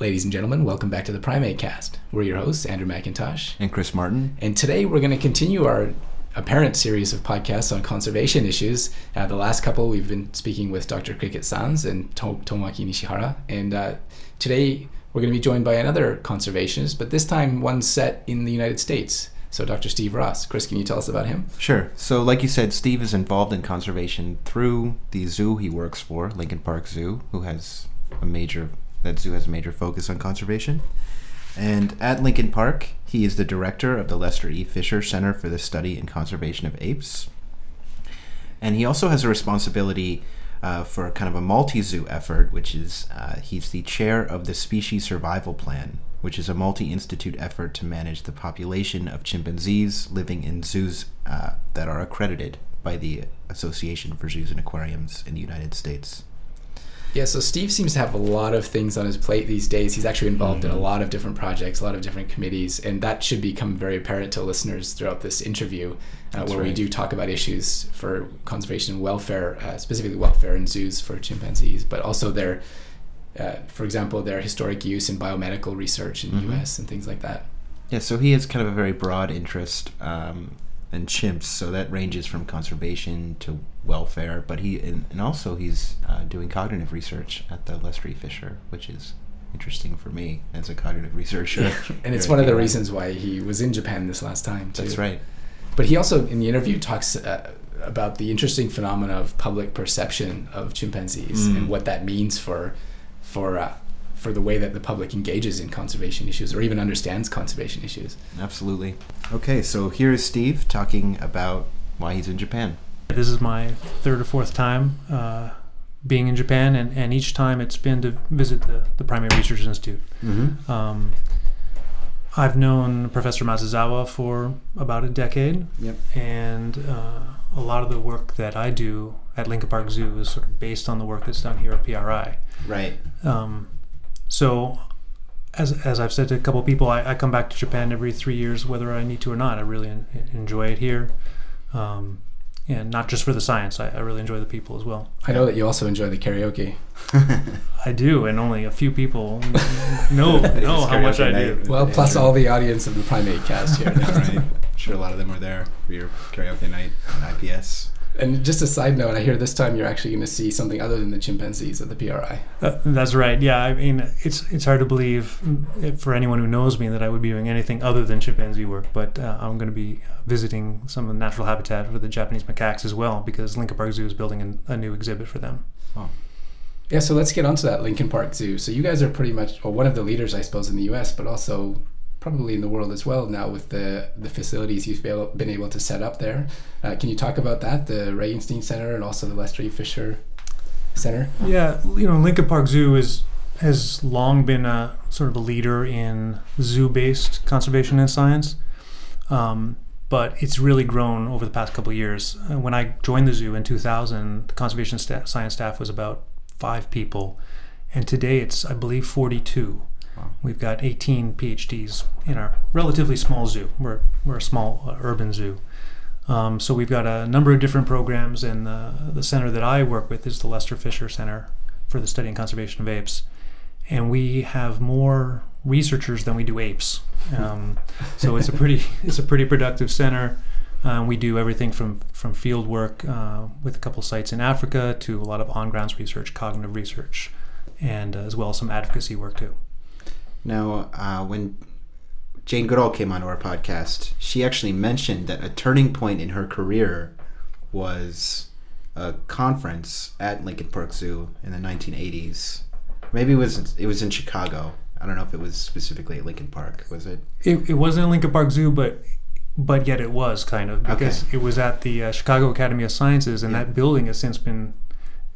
Ladies and gentlemen, welcome back to the PrimateCast. We're your hosts, Andrew McIntosh. And Chris Martin. And today we're going to continue our apparent series of podcasts on conservation issues. The last couple we've been speaking with Dr. Cricket Sanz and Tomaki Nishihara. And today we're going to be joined by another conservationist, but this time one set in the United States. So Dr. Steve Ross. Chris, can you tell us about him? Sure. So like you said, Steve is involved in conservation through the zoo he works for, Lincoln Park Zoo, that zoo has a major focus on conservation. And at Lincoln Park, he is the director of the Lester E. Fisher Center for the Study and Conservation of Apes. And he also has a responsibility for kind of a multi-zoo effort, which is he's the chair of the Species Survival Plan, which is a multi-institute effort to manage the population of chimpanzees living in zoos that are accredited by the Association for Zoos and Aquariums in the United States. Yeah, so Steve seems to have a lot of things on his plate these days. He's actually involved in a lot of different projects, a lot of different committees, and that should become very apparent to listeners throughout this interview, where we do talk about issues for conservation and welfare, specifically welfare in zoos for chimpanzees, but also their, for example, their historic use in biomedical research in the U.S. and things like that. Yeah, so he has kind of a very broad interest in chimps, so that ranges from conservation to welfare, but he's also doing cognitive research at the Lester E. Fisher, which is interesting for me as a cognitive researcher. Yeah. And it's one of the reasons why he was in Japan this last time, too. That's right. But he also, in the interview, talks about the interesting phenomena of public perception of chimpanzees and what that means for the way that the public engages in conservation issues or even understands conservation issues. Absolutely. Okay, so here is Steve talking about why he's in Japan. This is my third or fourth time being in Japan, and each time it's been to visit the Primate Research Institute. Mm-hmm. I've known Professor Matsuzawa for about a decade, and a lot of the work that I do at Lincoln Park Zoo is sort of based on the work that's done here at PRI. Right. So, as I've said to a couple of people, I come back to Japan every 3 years, whether I need to or not. I really enjoy it here, and not just for the science. I really enjoy the people as well. I know that you also enjoy the karaoke. I do, and only a few people know how much I do. Well, plus all the audience of the PrimateCast here. Right. I'm sure a lot of them are there for your karaoke night on IPS. And just a side note, I hear this time you're actually going to see something other than the chimpanzees at the PRI. That's right. Yeah, I mean, it's hard to believe for anyone who knows me that I would be doing anything other than chimpanzee work, but I'm going to be visiting some of the natural habitat for the Japanese macaques as well, because Lincoln Park Zoo is building a new exhibit for them. Oh. Yeah, so let's get onto that Lincoln Park Zoo. So you guys are pretty much one of the leaders, I suppose, in the U.S., but also probably in the world as well now with the facilities you've been able to set up there. Can you talk about that, the Regenstein Center and also the Lester E. Fisher Center? Yeah, Lincoln Park Zoo has long been a sort of a leader in zoo-based conservation and science, but it's really grown over the past couple of years. When I joined the zoo in 2000, the conservation science staff was about 5 people, and today it's, I believe, 42. Wow. We've got 18 PhDs in our relatively small zoo. We're a small urban zoo. So we've got a number of different programs, and the center that I work with is the Lester Fisher Center for the Study and Conservation of Apes. And we have more researchers than we do apes. So it's a pretty productive center. We do everything from field work with a couple sites in Africa to a lot of on-grounds research, cognitive research, and as well as some advocacy work too. Now, when Jane Goodall came onto our podcast, she actually mentioned that a turning point in her career was a conference at Lincoln Park Zoo in the 1980s. Maybe it was in Chicago. I don't know if it was specifically at Lincoln Park. Was it? It wasn't at Lincoln Park Zoo, but yet it was kind of, because it was at the Chicago Academy of Sciences, and that building has since been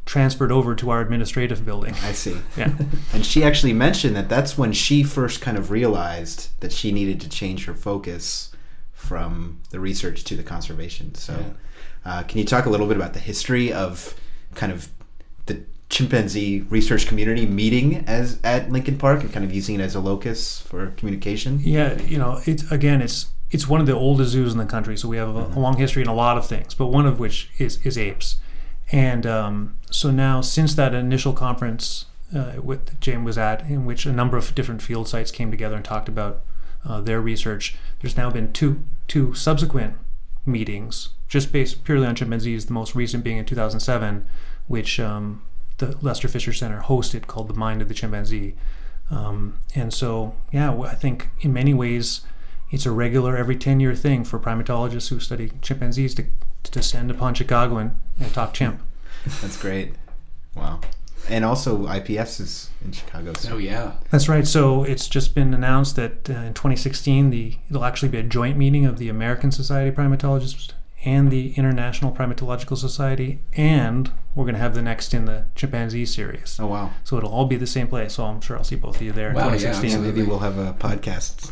transferred over to our administrative building. I see. Yeah. And she actually mentioned that that's when she first kind of realized that she needed to change her focus from the research to the conservation. So can you talk a little bit about the history of kind of the chimpanzee research community meeting at Lincoln Park and kind of using it as a locus for communication? Yeah, it's one of the oldest zoos in the country, so we have a long history in a lot of things, but one of which is apes. And so now, since that initial conference that Jane was at, in which a number of different field sites came together and talked about their research. There's now been two subsequent meetings, just based purely on chimpanzees, the most recent being in 2007, which the Lester Fisher Center hosted, called The Mind of the Chimpanzee. And so, yeah, I think in many ways, it's a regular every 10-year thing for primatologists who study chimpanzees to descend upon Chicago and talk chimp. That's great. Wow. And also IPS is in Chicago. So. Oh, yeah. That's right. So it's just been announced that in 2016, it'll actually be a joint meeting of the American Society of Primatologists and the International Primatological Society, and we're going to have the next in the chimpanzee series. Oh, wow. So it'll all be the same place, so I'm sure I'll see both of you there in 2016. Yeah, maybe we'll have a podcast.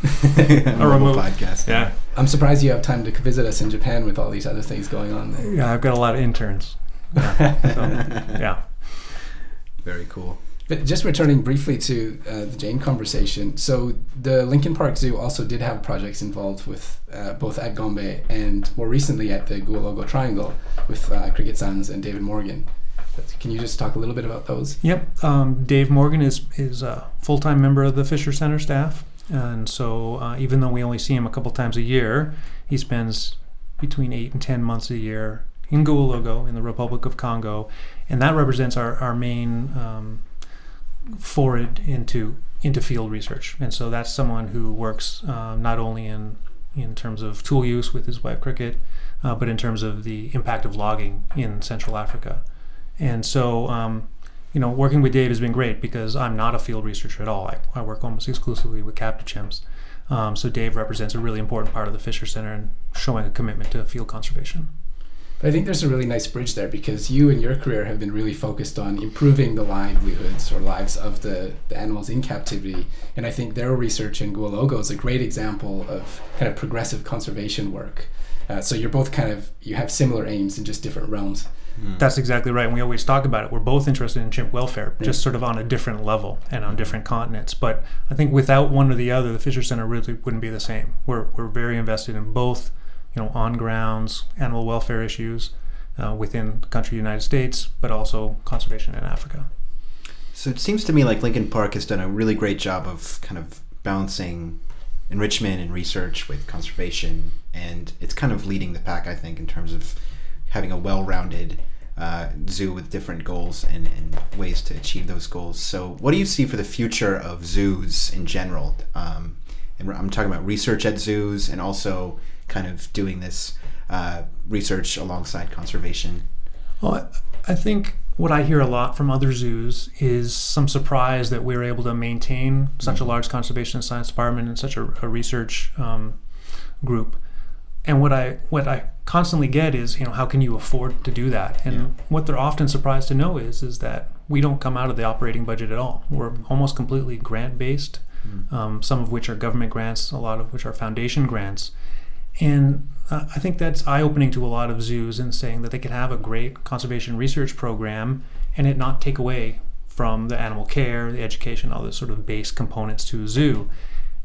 a remote podcast. Yeah. I'm surprised you have time to visit us in Japan with all these other things going on there. Yeah, I've got a lot of interns. Yeah. So, yeah. Very cool. But just returning briefly to the Jane conversation, so the Lincoln Park Zoo also did have projects involved with both at Gombe and more recently at the Goualougo Triangle with Cricket Sanz and David Morgan. Can you just talk a little bit about those? Yep. Dave Morgan is a full-time member of the Fisher Center staff, and so even though we only see him a couple times a year, he spends between 8 and 10 months a year in Goualougo in the Republic of Congo, and that represents our main... forward into field research. And so that's someone who works not only in terms of tool use with his wife Cricket, but in terms of the impact of logging in Central Africa. And so working with Dave has been great because I'm not a field researcher at all. I work almost exclusively with captive chimps. So Dave represents a really important part of the Fisher Center and showing a commitment to field conservation. But I think there's a really nice bridge there because you and your career have been really focused on improving the livelihoods or lives of the animals in captivity. And I think their research in Goualougo is a great example of kind of progressive conservation work. So you're both you have similar aims in just different realms. Mm. That's exactly right. And we always talk about it. We're both interested in chimp welfare, just sort of on a different level and on different continents. But I think without one or the other, the Fisher Center really wouldn't be the same. We're very invested in both on grounds, animal welfare issues within the country of the United States, but also conservation in Africa. So it seems to me like Lincoln Park has done a really great job of kind of balancing enrichment and research with conservation, and it's kind of leading the pack, I think, in terms of having a well-rounded zoo with different goals and ways to achieve those goals. So what do you see for the future of zoos in general? And I'm talking about research at zoos and also kind of doing this research alongside conservation? Well, I think what I hear a lot from other zoos is some surprise that we're able to maintain such a large conservation science department and such a research group. And what I constantly get is, how can you afford to do that? And what they're often surprised to know is that we don't come out of the operating budget at all. We're almost completely grant-based, some of which are government grants, a lot of which are foundation grants. And I think that's eye-opening to a lot of zoos in saying that they can have a great conservation research program and it not take away from the animal care, the education, all the sort of base components to a zoo.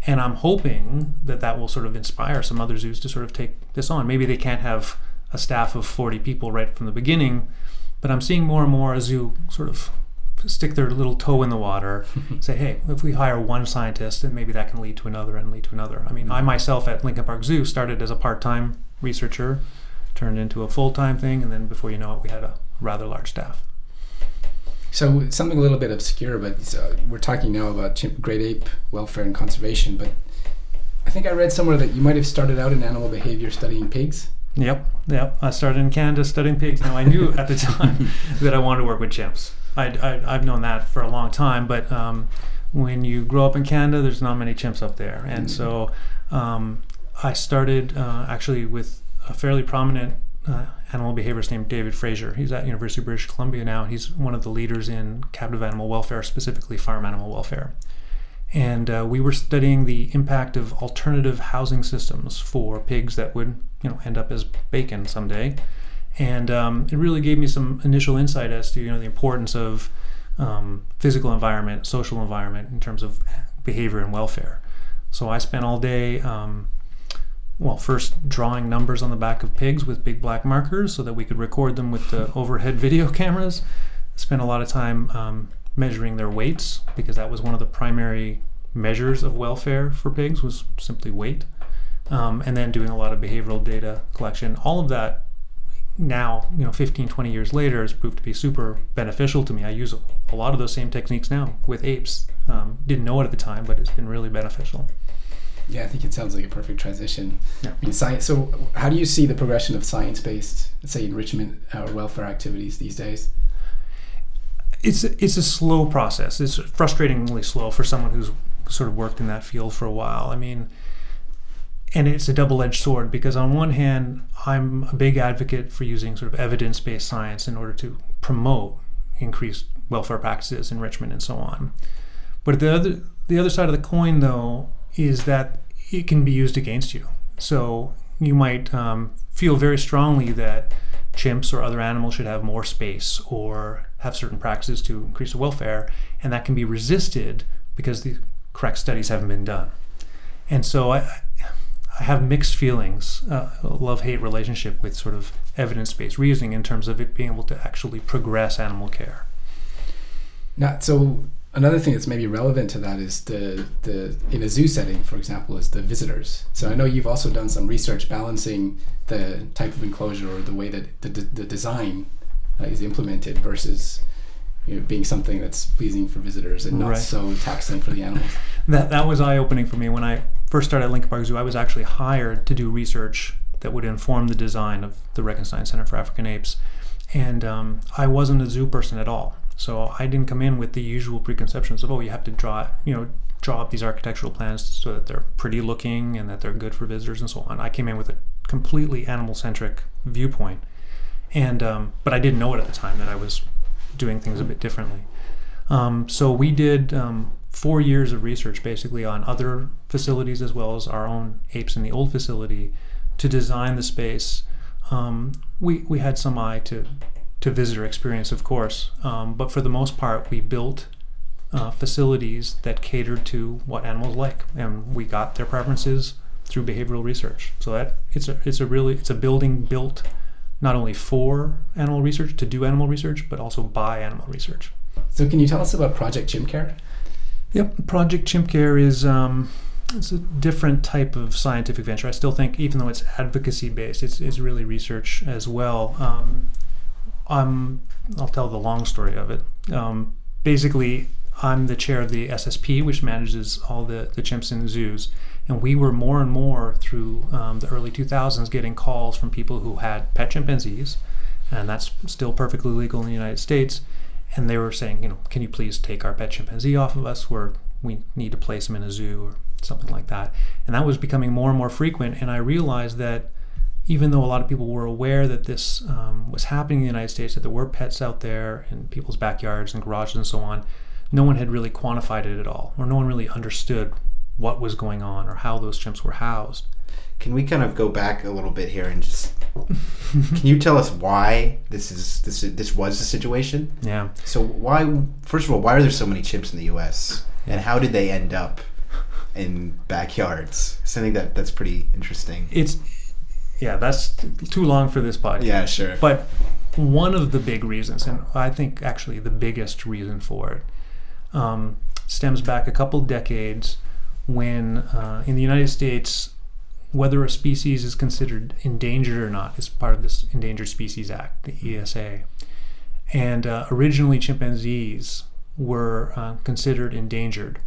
And I'm hoping that will sort of inspire some other zoos to sort of take this on. Maybe they can't have a staff of 40 people right from the beginning, but I'm seeing more and more a zoo sort of stick their little toe in the water, say, hey, if we hire one scientist, then maybe that can lead to another and lead to another. I mean, I myself at Lincoln Park Zoo started as a part-time researcher, turned into a full-time thing, and then before you know it, we had a rather large staff. So something a little bit obscure, but we're talking now about great ape welfare and conservation, but I think I read somewhere that you might have started out in animal behavior studying pigs. Yep. I started in Canada studying pigs. Now, I knew at the time that I wanted to work with chimps. I've known that for a long time, but when you grow up in Canada, there's not many chimps up there. And so I started actually with a fairly prominent animal behaviorist named David Fraser. He's at University of British Columbia now. He's one of the leaders in captive animal welfare, specifically farm animal welfare. And we were studying the impact of alternative housing systems for pigs that would end up as bacon someday. And it really gave me some initial insight as to the importance of physical environment, social environment in terms of behavior and welfare. So I spent all day, first drawing numbers on the back of pigs with big black markers so that we could record them with the overhead video cameras. Spent a lot of time measuring their weights, because that was one of the primary measures of welfare for pigs, was simply weight, and then doing a lot of behavioral data collection. All of that now, 15, 20 years later, has proved to be super beneficial to me. I use a lot of those same techniques now with apes. Didn't know it at the time, but it's been really beneficial. Yeah, I think it sounds like a perfect transition. Yeah. I mean, science. So how do you see the progression of science-based, let's say, enrichment or welfare activities these days? It's a slow process. It's frustratingly slow for someone who's sort of worked in that field for a while. I mean, and it's a double-edged sword, because on one hand, I'm a big advocate for using sort of evidence-based science in order to promote increased welfare practices, enrichment, and so on. But the other side of the coin, though, is that it can be used against you. So you might feel very strongly that chimps or other animals should have more space or have certain practices to increase the welfare, and that can be resisted because the correct studies haven't been done. And so I have mixed feelings, a love-hate relationship with sort of evidence-based reasoning in terms of it being able to actually progress animal care. Another thing that's maybe relevant to that is the in a zoo setting, for example, is the visitors. So I know you've also done some research balancing the type of enclosure or the way that the design is implemented versus being something that's pleasing for visitors and not so taxing for the animals. That was eye-opening for me. When I first started at Lincoln Park Zoo, I was actually hired to do research that would inform the design of the Regenstein Center for African Apes. And I wasn't a zoo person at all. So I didn't come in with the usual preconceptions of, you have to draw up these architectural plans so that they're pretty looking and that they're good for visitors and so on. I came in with a completely animal-centric viewpoint, and but I didn't know it at the time that I was doing things a bit differently. So we did 4 years of research basically on other facilities as well as our own apes in the old facility to design the space. We had some eye to visitor experience, of course, but for the most part, we built facilities that catered to what animals like, and we got their preferences through behavioral research. So that it's a building built not only for animal research, to do animal research, but also by animal research. So can you tell us about Project ChimpCare? Yep, Project ChimpCare is it's a different type of scientific venture. I still think, even though it's advocacy based, it's really research as well. I'll tell the long story of it. Basically, I'm the chair of the SSP, which manages all the chimps in the zoos. And we were more and more through the early 2000s getting calls from people who had pet chimpanzees, and that's still perfectly legal in the United States. And they were saying, can you please take our pet chimpanzee off of us? We need to place him in a zoo or something like that. And that was becoming more and more frequent. And I realized that even though a lot of people were aware that this was happening in the United States, that there were pets out there in people's backyards and garages and so on, no one had really quantified it at all, or no one really understood what was going on or how those chimps were housed. Can we kind of go back a little bit here and just, can you tell us why this was the situation? Yeah. So why, first of all, why are there so many chimps in the U.S.? Yeah. And how did they end up in backyards? So I think that's pretty interesting. Yeah, that's too long for this podcast. Yeah, sure. But one of the big reasons, and I think actually the biggest reason for it, stems back a couple decades when in the United States, whether a species is considered endangered or not is part of this Endangered Species Act, the ESA. And originally chimpanzees were considered endangered.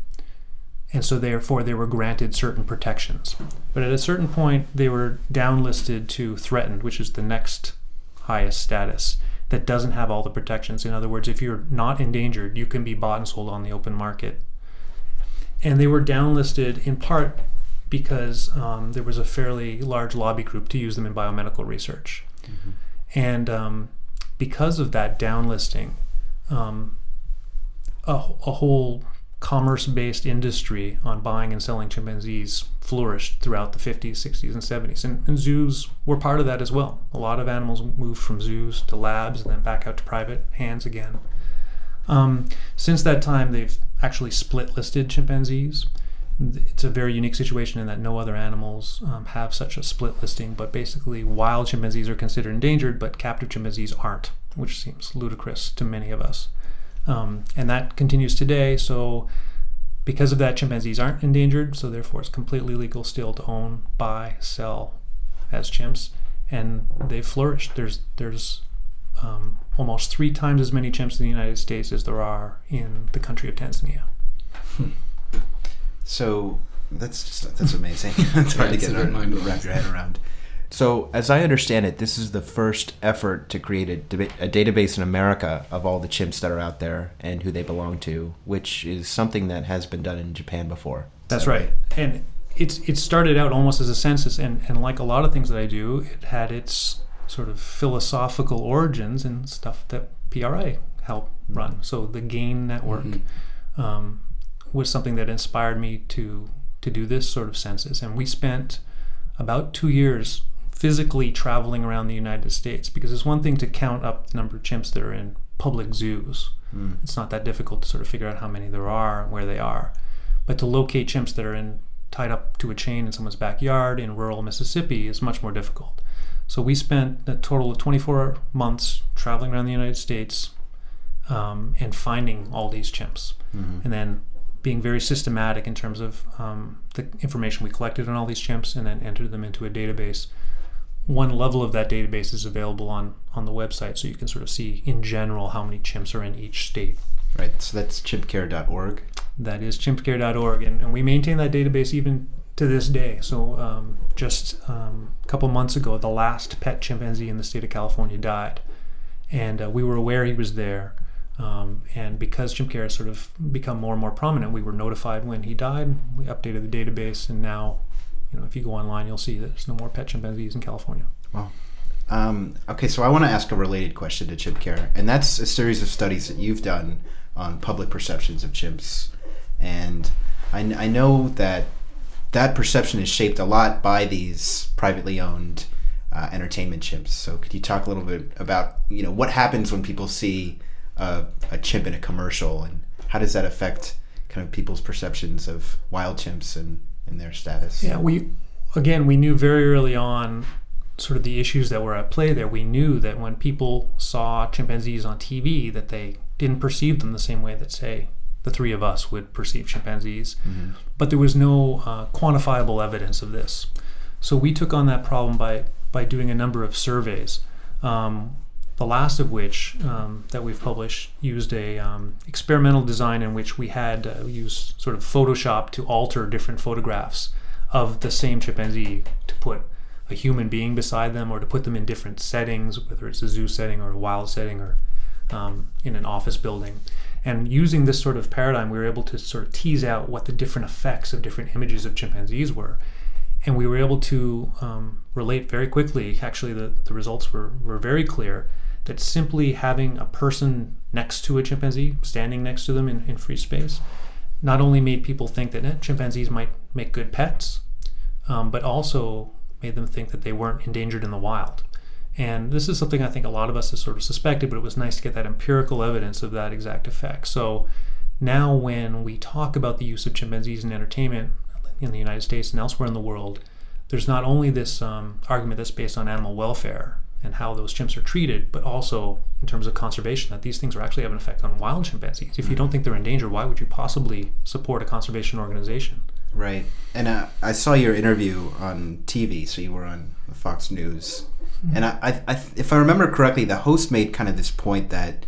And so therefore they were granted certain protections. But at a certain point they were downlisted to threatened, which is the next highest status that doesn't have all the protections. In other words, if you're not endangered, you can be bought and sold on the open market. And they were downlisted in part because there was a fairly large lobby group to use them in biomedical research. Mm-hmm. And because of that downlisting, a whole commerce-based industry on buying and selling chimpanzees flourished throughout the 50s, 60s, and 70s. And zoos were part of that as well. A lot of animals moved from zoos to labs and then back out to private hands again. Since that time, they've actually split-listed chimpanzees. It's a very unique situation in that no other animals have such a split listing, but basically wild chimpanzees are considered endangered, but captive chimpanzees aren't, which seems ludicrous to many of us. And that continues today. So because of that, chimpanzees aren't endangered, so therefore it's completely legal still to own, buy, sell as chimps, and they've flourished. There's almost 3 times as many chimps in the United States as there are in the country of Tanzania. So that's amazing. It's hard to wrap your head around. So as I understand it, this is the first effort to create a database in America of all the chimps that are out there and who they belong to, which is something that has been done in Japan before. That's right. And it started out almost as a census, and like a lot of things that I do, it had its sort of philosophical origins in stuff that PRI helped run. So the GAIN network was something that inspired me to do this sort of census. And we spent about 2 years physically traveling around the United States, because it's one thing to count up the number of chimps that are in public zoos. It's not that difficult to sort of figure out how many there are and where they are. But to locate chimps that are tied up to a chain in someone's backyard in rural Mississippi is much more difficult. So we spent a total of 24 months traveling around the United States and finding all these chimps. And then being very systematic in terms of the information we collected on all these chimps and then entered them into a database. One level of that database is available on the website, so you can sort of see in general how many chimps are in each state. Right, so that's ChimpCare.org. That is ChimpCare.org, and we maintain that database even to this day. So just a couple months ago, the last pet chimpanzee in the state of California died, and we were aware he was there. And because ChimpCare has sort of become more and more prominent, we were notified when he died. We updated the database, and now, you know, if you go online, you'll see that there's no more pet chimpanzees in California. Wow. Okay, so I want to ask a related question to ChimpCare, and that's a series of studies that you've done on public perceptions of chimps. And I know that perception is shaped a lot by these privately owned entertainment chimps. So could you talk a little bit about, you know, what happens when people see a chimp in a commercial, and how does that affect kind of people's perceptions of wild chimps and their status? Yeah, we knew very early on sort of the issues that were at play there. We knew that when people saw chimpanzees on TV, that they didn't perceive them the same way that, say, the three of us would perceive chimpanzees. But there was no quantifiable evidence of this. So we took on that problem by doing a number of surveys. The last of which that we've published used a experimental design in which we had used sort of Photoshop to alter different photographs of the same chimpanzee to put a human being beside them, or to put them in different settings, whether it's a zoo setting or a wild setting or in an office building. And using this sort of paradigm, we were able to sort of tease out what the different effects of different images of chimpanzees were. And we were able to relate very quickly. Actually, the results were very clear, that simply having a person next to a chimpanzee, standing next to them in free space, not only made people think that chimpanzees might make good pets, but also made them think that they weren't endangered in the wild. And this is something I think a lot of us have sort of suspected, but it was nice to get that empirical evidence of that exact effect. So now when we talk about the use of chimpanzees in entertainment in the United States and elsewhere in the world, there's not only this argument that's based on animal welfare and how those chimps are treated, but also in terms of conservation, that these things actually have an effect on wild chimpanzees. If you don't think they're in danger, why would you possibly support a conservation organization? Right. And I saw your interview on TV, so you were on Fox News. And I if I remember correctly, the host made kind of this point that,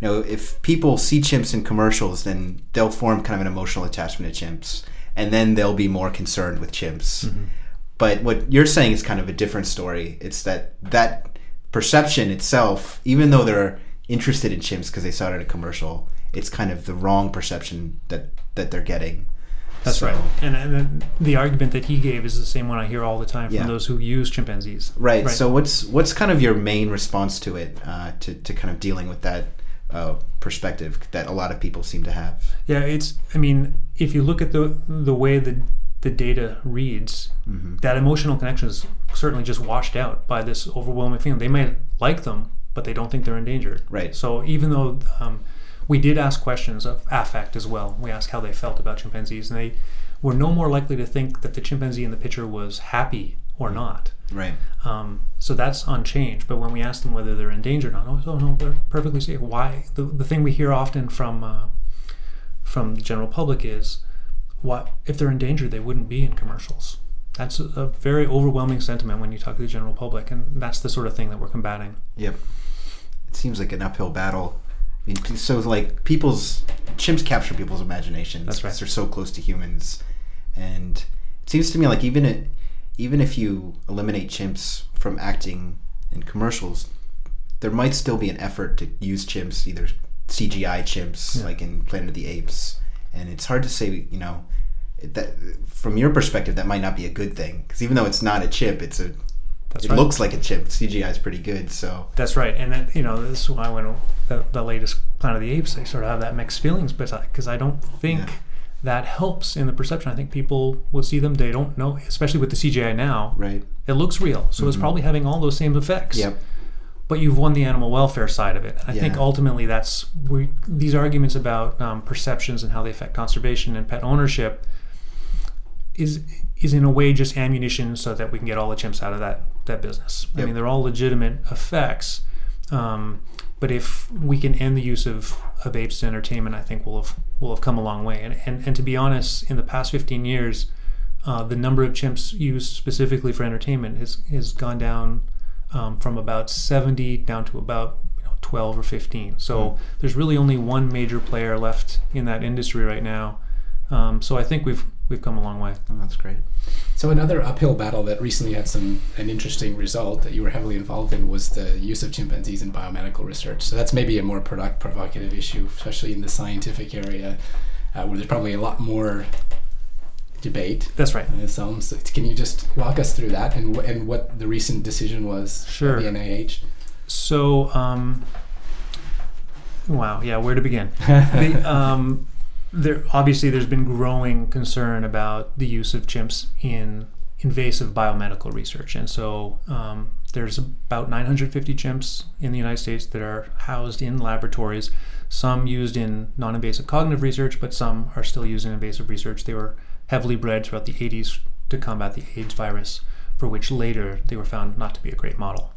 you know, if people see chimps in commercials, then they'll form kind of an emotional attachment to chimps, and then they'll be more concerned with chimps. But what you're saying is kind of a different story. It's that perception itself, even though they're interested in chimps because they saw it in a commercial, it's kind of the wrong perception that they're getting. That's so, right. And the argument that he gave is the same one I hear all the time from those who use chimpanzees. Right. So what's kind of your main response to it, to kind of dealing with that perspective that a lot of people seem to have? Yeah, if you look at the way the data reads, that emotional connection is certainly just washed out by this overwhelming feeling. They might like them, but they don't think they're endangered. Right. So even though we did ask questions of affect as well. We asked how they felt about chimpanzees, and they were no more likely to think that the chimpanzee in the picture was happy or not. Right. So that's unchanged. But when we ask them whether they're endangered or not, oh no, they're perfectly safe. Why? The thing we hear often from the general public is, what if they're endangered? They wouldn't be in commercials. That's a very overwhelming sentiment when you talk to the general public, and that's the sort of thing that we're combating. Yep. It seems like an uphill battle. I mean, so like chimps capture people's imaginations. That's right. Because they're so close to humans, and it seems to me like even if you eliminate chimps from acting in commercials, there might still be an effort to use chimps, either CGI chimps, yeah, like in Planet of the Apes. And it's hard to say, you know, that from your perspective, that might not be a good thing, because even though it's not a chimp, it looks like a chimp. CGI is pretty good, so. That's right, and that, you know, this is why when the latest Planet of the Apes, I sort of have that mixed feelings, because I don't think. Yeah. That helps in the perception. I think people will see them, they don't know, especially with the CGI now. Right. It looks real, so it's probably having all those same effects. Yep. But you've won the animal welfare side of it. And I think ultimately these arguments about perceptions and how they affect conservation and pet ownership is in a way just ammunition so that we can get all the chimps out of that business. Yep. I mean, they're all legitimate effects, but if we can end the use of apes in entertainment, I think we'll have come a long way. And to be honest, in the past 15 years, the number of chimps used specifically for entertainment has gone down from about 70 down to about 12 or 15. So there's really only one major player left in that industry right now. So I think we've come a long way. Oh, that's great. So another uphill battle that recently had an interesting result that you were heavily involved in was the use of chimpanzees in biomedical research. So that's maybe a more provocative issue, especially in the scientific area, where there's probably a lot more debate. That's right. So can you just walk us through that and what the recent decision was? Sure. At the NIH? So, wow, yeah, where to begin? There's been growing concern about the use of chimps in invasive biomedical research. And so there's about 950 chimps in the United States that are housed in laboratories, some used in non-invasive cognitive research, but some are still used in invasive research. They were heavily bred throughout the 80s to combat the AIDS virus, for which later they were found not to be a great model.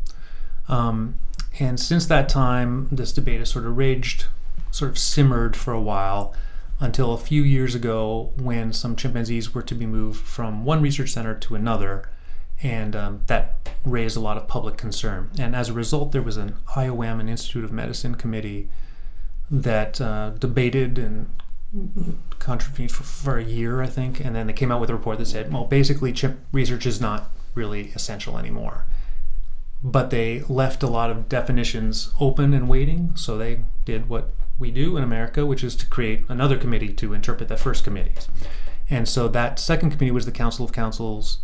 And since that time, this debate has sort of raged, sort of simmered for a while, until a few years ago when some chimpanzees were to be moved from one research center to another, and that raised a lot of public concern. And as a result, there was an IOM, an Institute of Medicine committee, that debated and controversied for a year, I think, and then they came out with a report that said, well, basically chimp research is not really essential anymore. But they left a lot of definitions open and waiting, so they did what we do in America, which is to create another committee to interpret that first committee. And so that second committee was the Council of Councils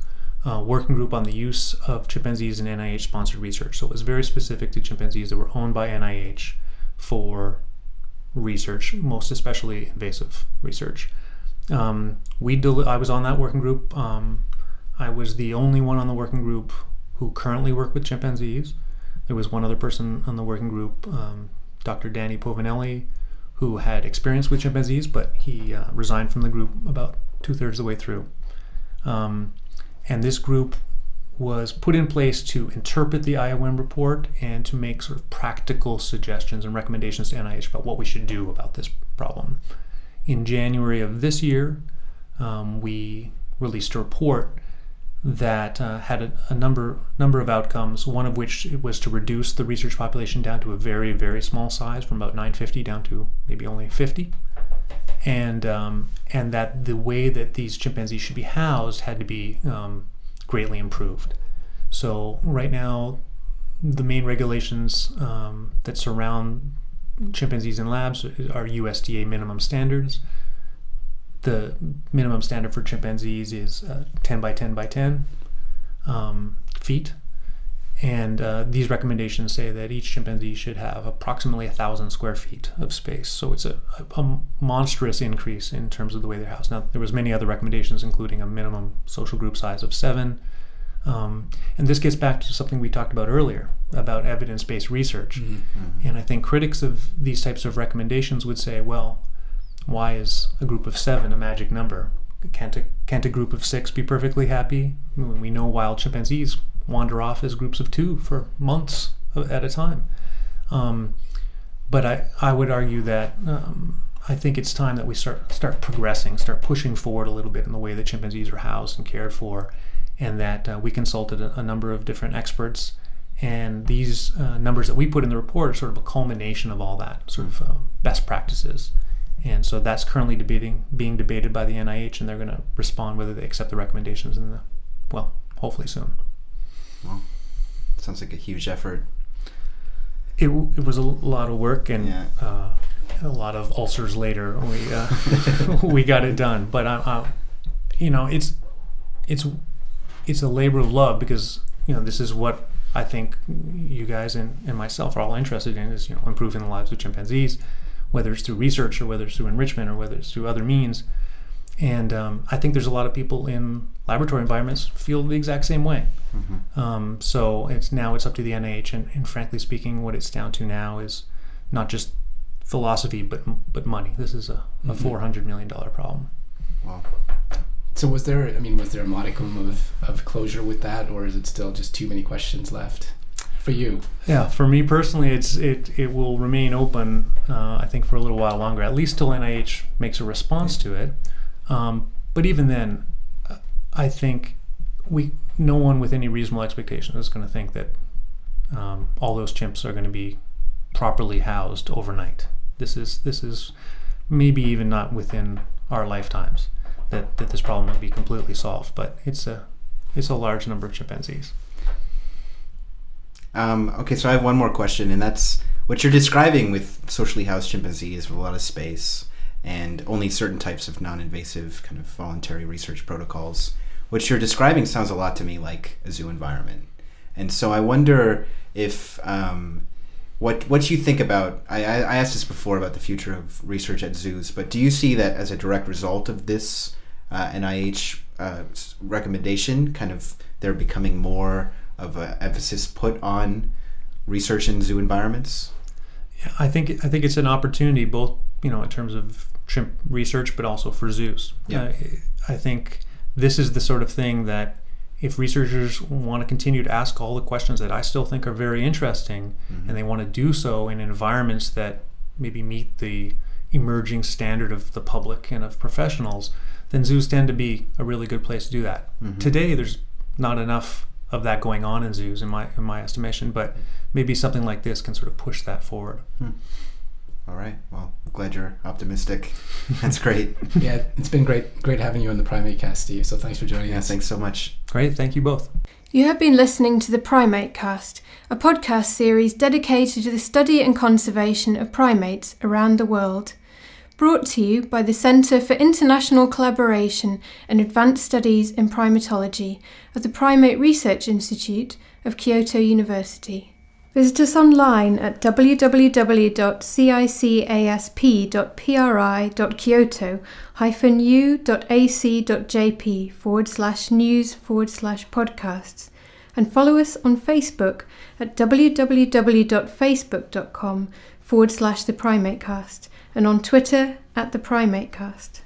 working group on the use of chimpanzees in NIH-sponsored research. So it was very specific to chimpanzees that were owned by NIH for research, most especially invasive research. I was on that working group. I was the only one on the working group who currently work with chimpanzees. There was one other person on the working group, Dr. Danny Povinelli, who had experience with chimpanzees, but he resigned from the group about two-thirds of the way through. And this group was put in place to interpret the IOM report and to make sort of practical suggestions and recommendations to NIH about what we should do about this problem. In January of this year, we released a report that had a number of outcomes, one of which was to reduce the research population down to a very, very small size, from about 950 down to maybe only 50, and that the way that these chimpanzees should be housed had to be greatly improved. So right now, the main regulations that surround chimpanzees in labs are USDA minimum standards. The minimum standard for chimpanzees is 10 by 10 by 10 feet. And these recommendations say that each chimpanzee should have approximately 1,000 square feet of space. So it's a monstrous increase in terms of the way they're housed. Now, there was many other recommendations, including a minimum social group size of 7. And this gets back to something we talked about earlier about evidence-based research. Mm-hmm. And I think critics of these types of recommendations would say, well, why is a group of 7 a magic number? Can't a group of six be perfectly happy? We know wild chimpanzees wander off as groups of two for months at a time. But I would argue that I think it's time that we start progressing, start pushing forward a little bit in the way that chimpanzees are housed and cared for, and that we consulted a number of different experts. And these numbers that we put in the report are sort of a culmination of all that, sort of best practices. And so that's currently being debated by the NIH, and they're going to respond whether they accept the recommendations in the, well, hopefully soon. Well, sounds like a huge effort. It was a lot of work, and a lot of ulcers later, we got it done. But it's a labor of love, because this is what I think you guys and myself are all interested in, is improving the lives of chimpanzees, whether it's through research or whether it's through enrichment or whether it's through other means. And I think there's a lot of people in laboratory environments feel the exact same way. Mm-hmm. So it's up to the NIH, and frankly speaking, what it's down to now is not just philosophy, but money. This is a $400 million problem. Wow. So was there a modicum of closure with that, or is it still just too many questions left? For you? Yeah, for me personally, it will remain open, I think, for a little while longer, at least till NIH makes a response to it. But even then, I think no one with any reasonable expectation is going to think that all those chimps are going to be properly housed overnight. This is maybe even not within our lifetimes that this problem would be completely solved. But it's a large number of chimpanzees. Okay, so I have one more question, and that's what you're describing with socially housed chimpanzees with a lot of space and only certain types of non-invasive kind of voluntary research protocols. What you're describing sounds a lot to me like a zoo environment. And so I wonder if what you think about, I asked this before about the future of research at zoos, but do you see that as a direct result of this NIH recommendation, kind of there becoming more of an emphasis put on research in zoo environments? Yeah, I think it's an opportunity, both in terms of chimp research, but also for zoos. Yeah. I think this is the sort of thing that if researchers want to continue to ask all the questions that I still think are very interesting, mm-hmm. and they want to do so in environments that maybe meet the emerging standard of the public and of professionals, then zoos tend to be a really good place to do that. Mm-hmm. Today, there's not enough of that going on in zoos, in my estimation, but maybe something like this can sort of push that forward. Hmm. All right. Well, I'm glad you're optimistic. That's great. Yeah, it's been great having you on the PrimateCast, Steve. So thanks for joining us. Thanks so much. Great. Thank you both. You have been listening to the PrimateCast, a podcast series dedicated to the study and conservation of primates around the world. Brought to you by the Center for International Collaboration and Advanced Studies in Primatology of the Primate Research Institute of Kyoto University. Visit us online at www.cicasp.pri.kyoto-u.ac.jp/news/podcasts and follow us on Facebook at www.facebook.com/theprimatecast and on Twitter at The Primate Cast.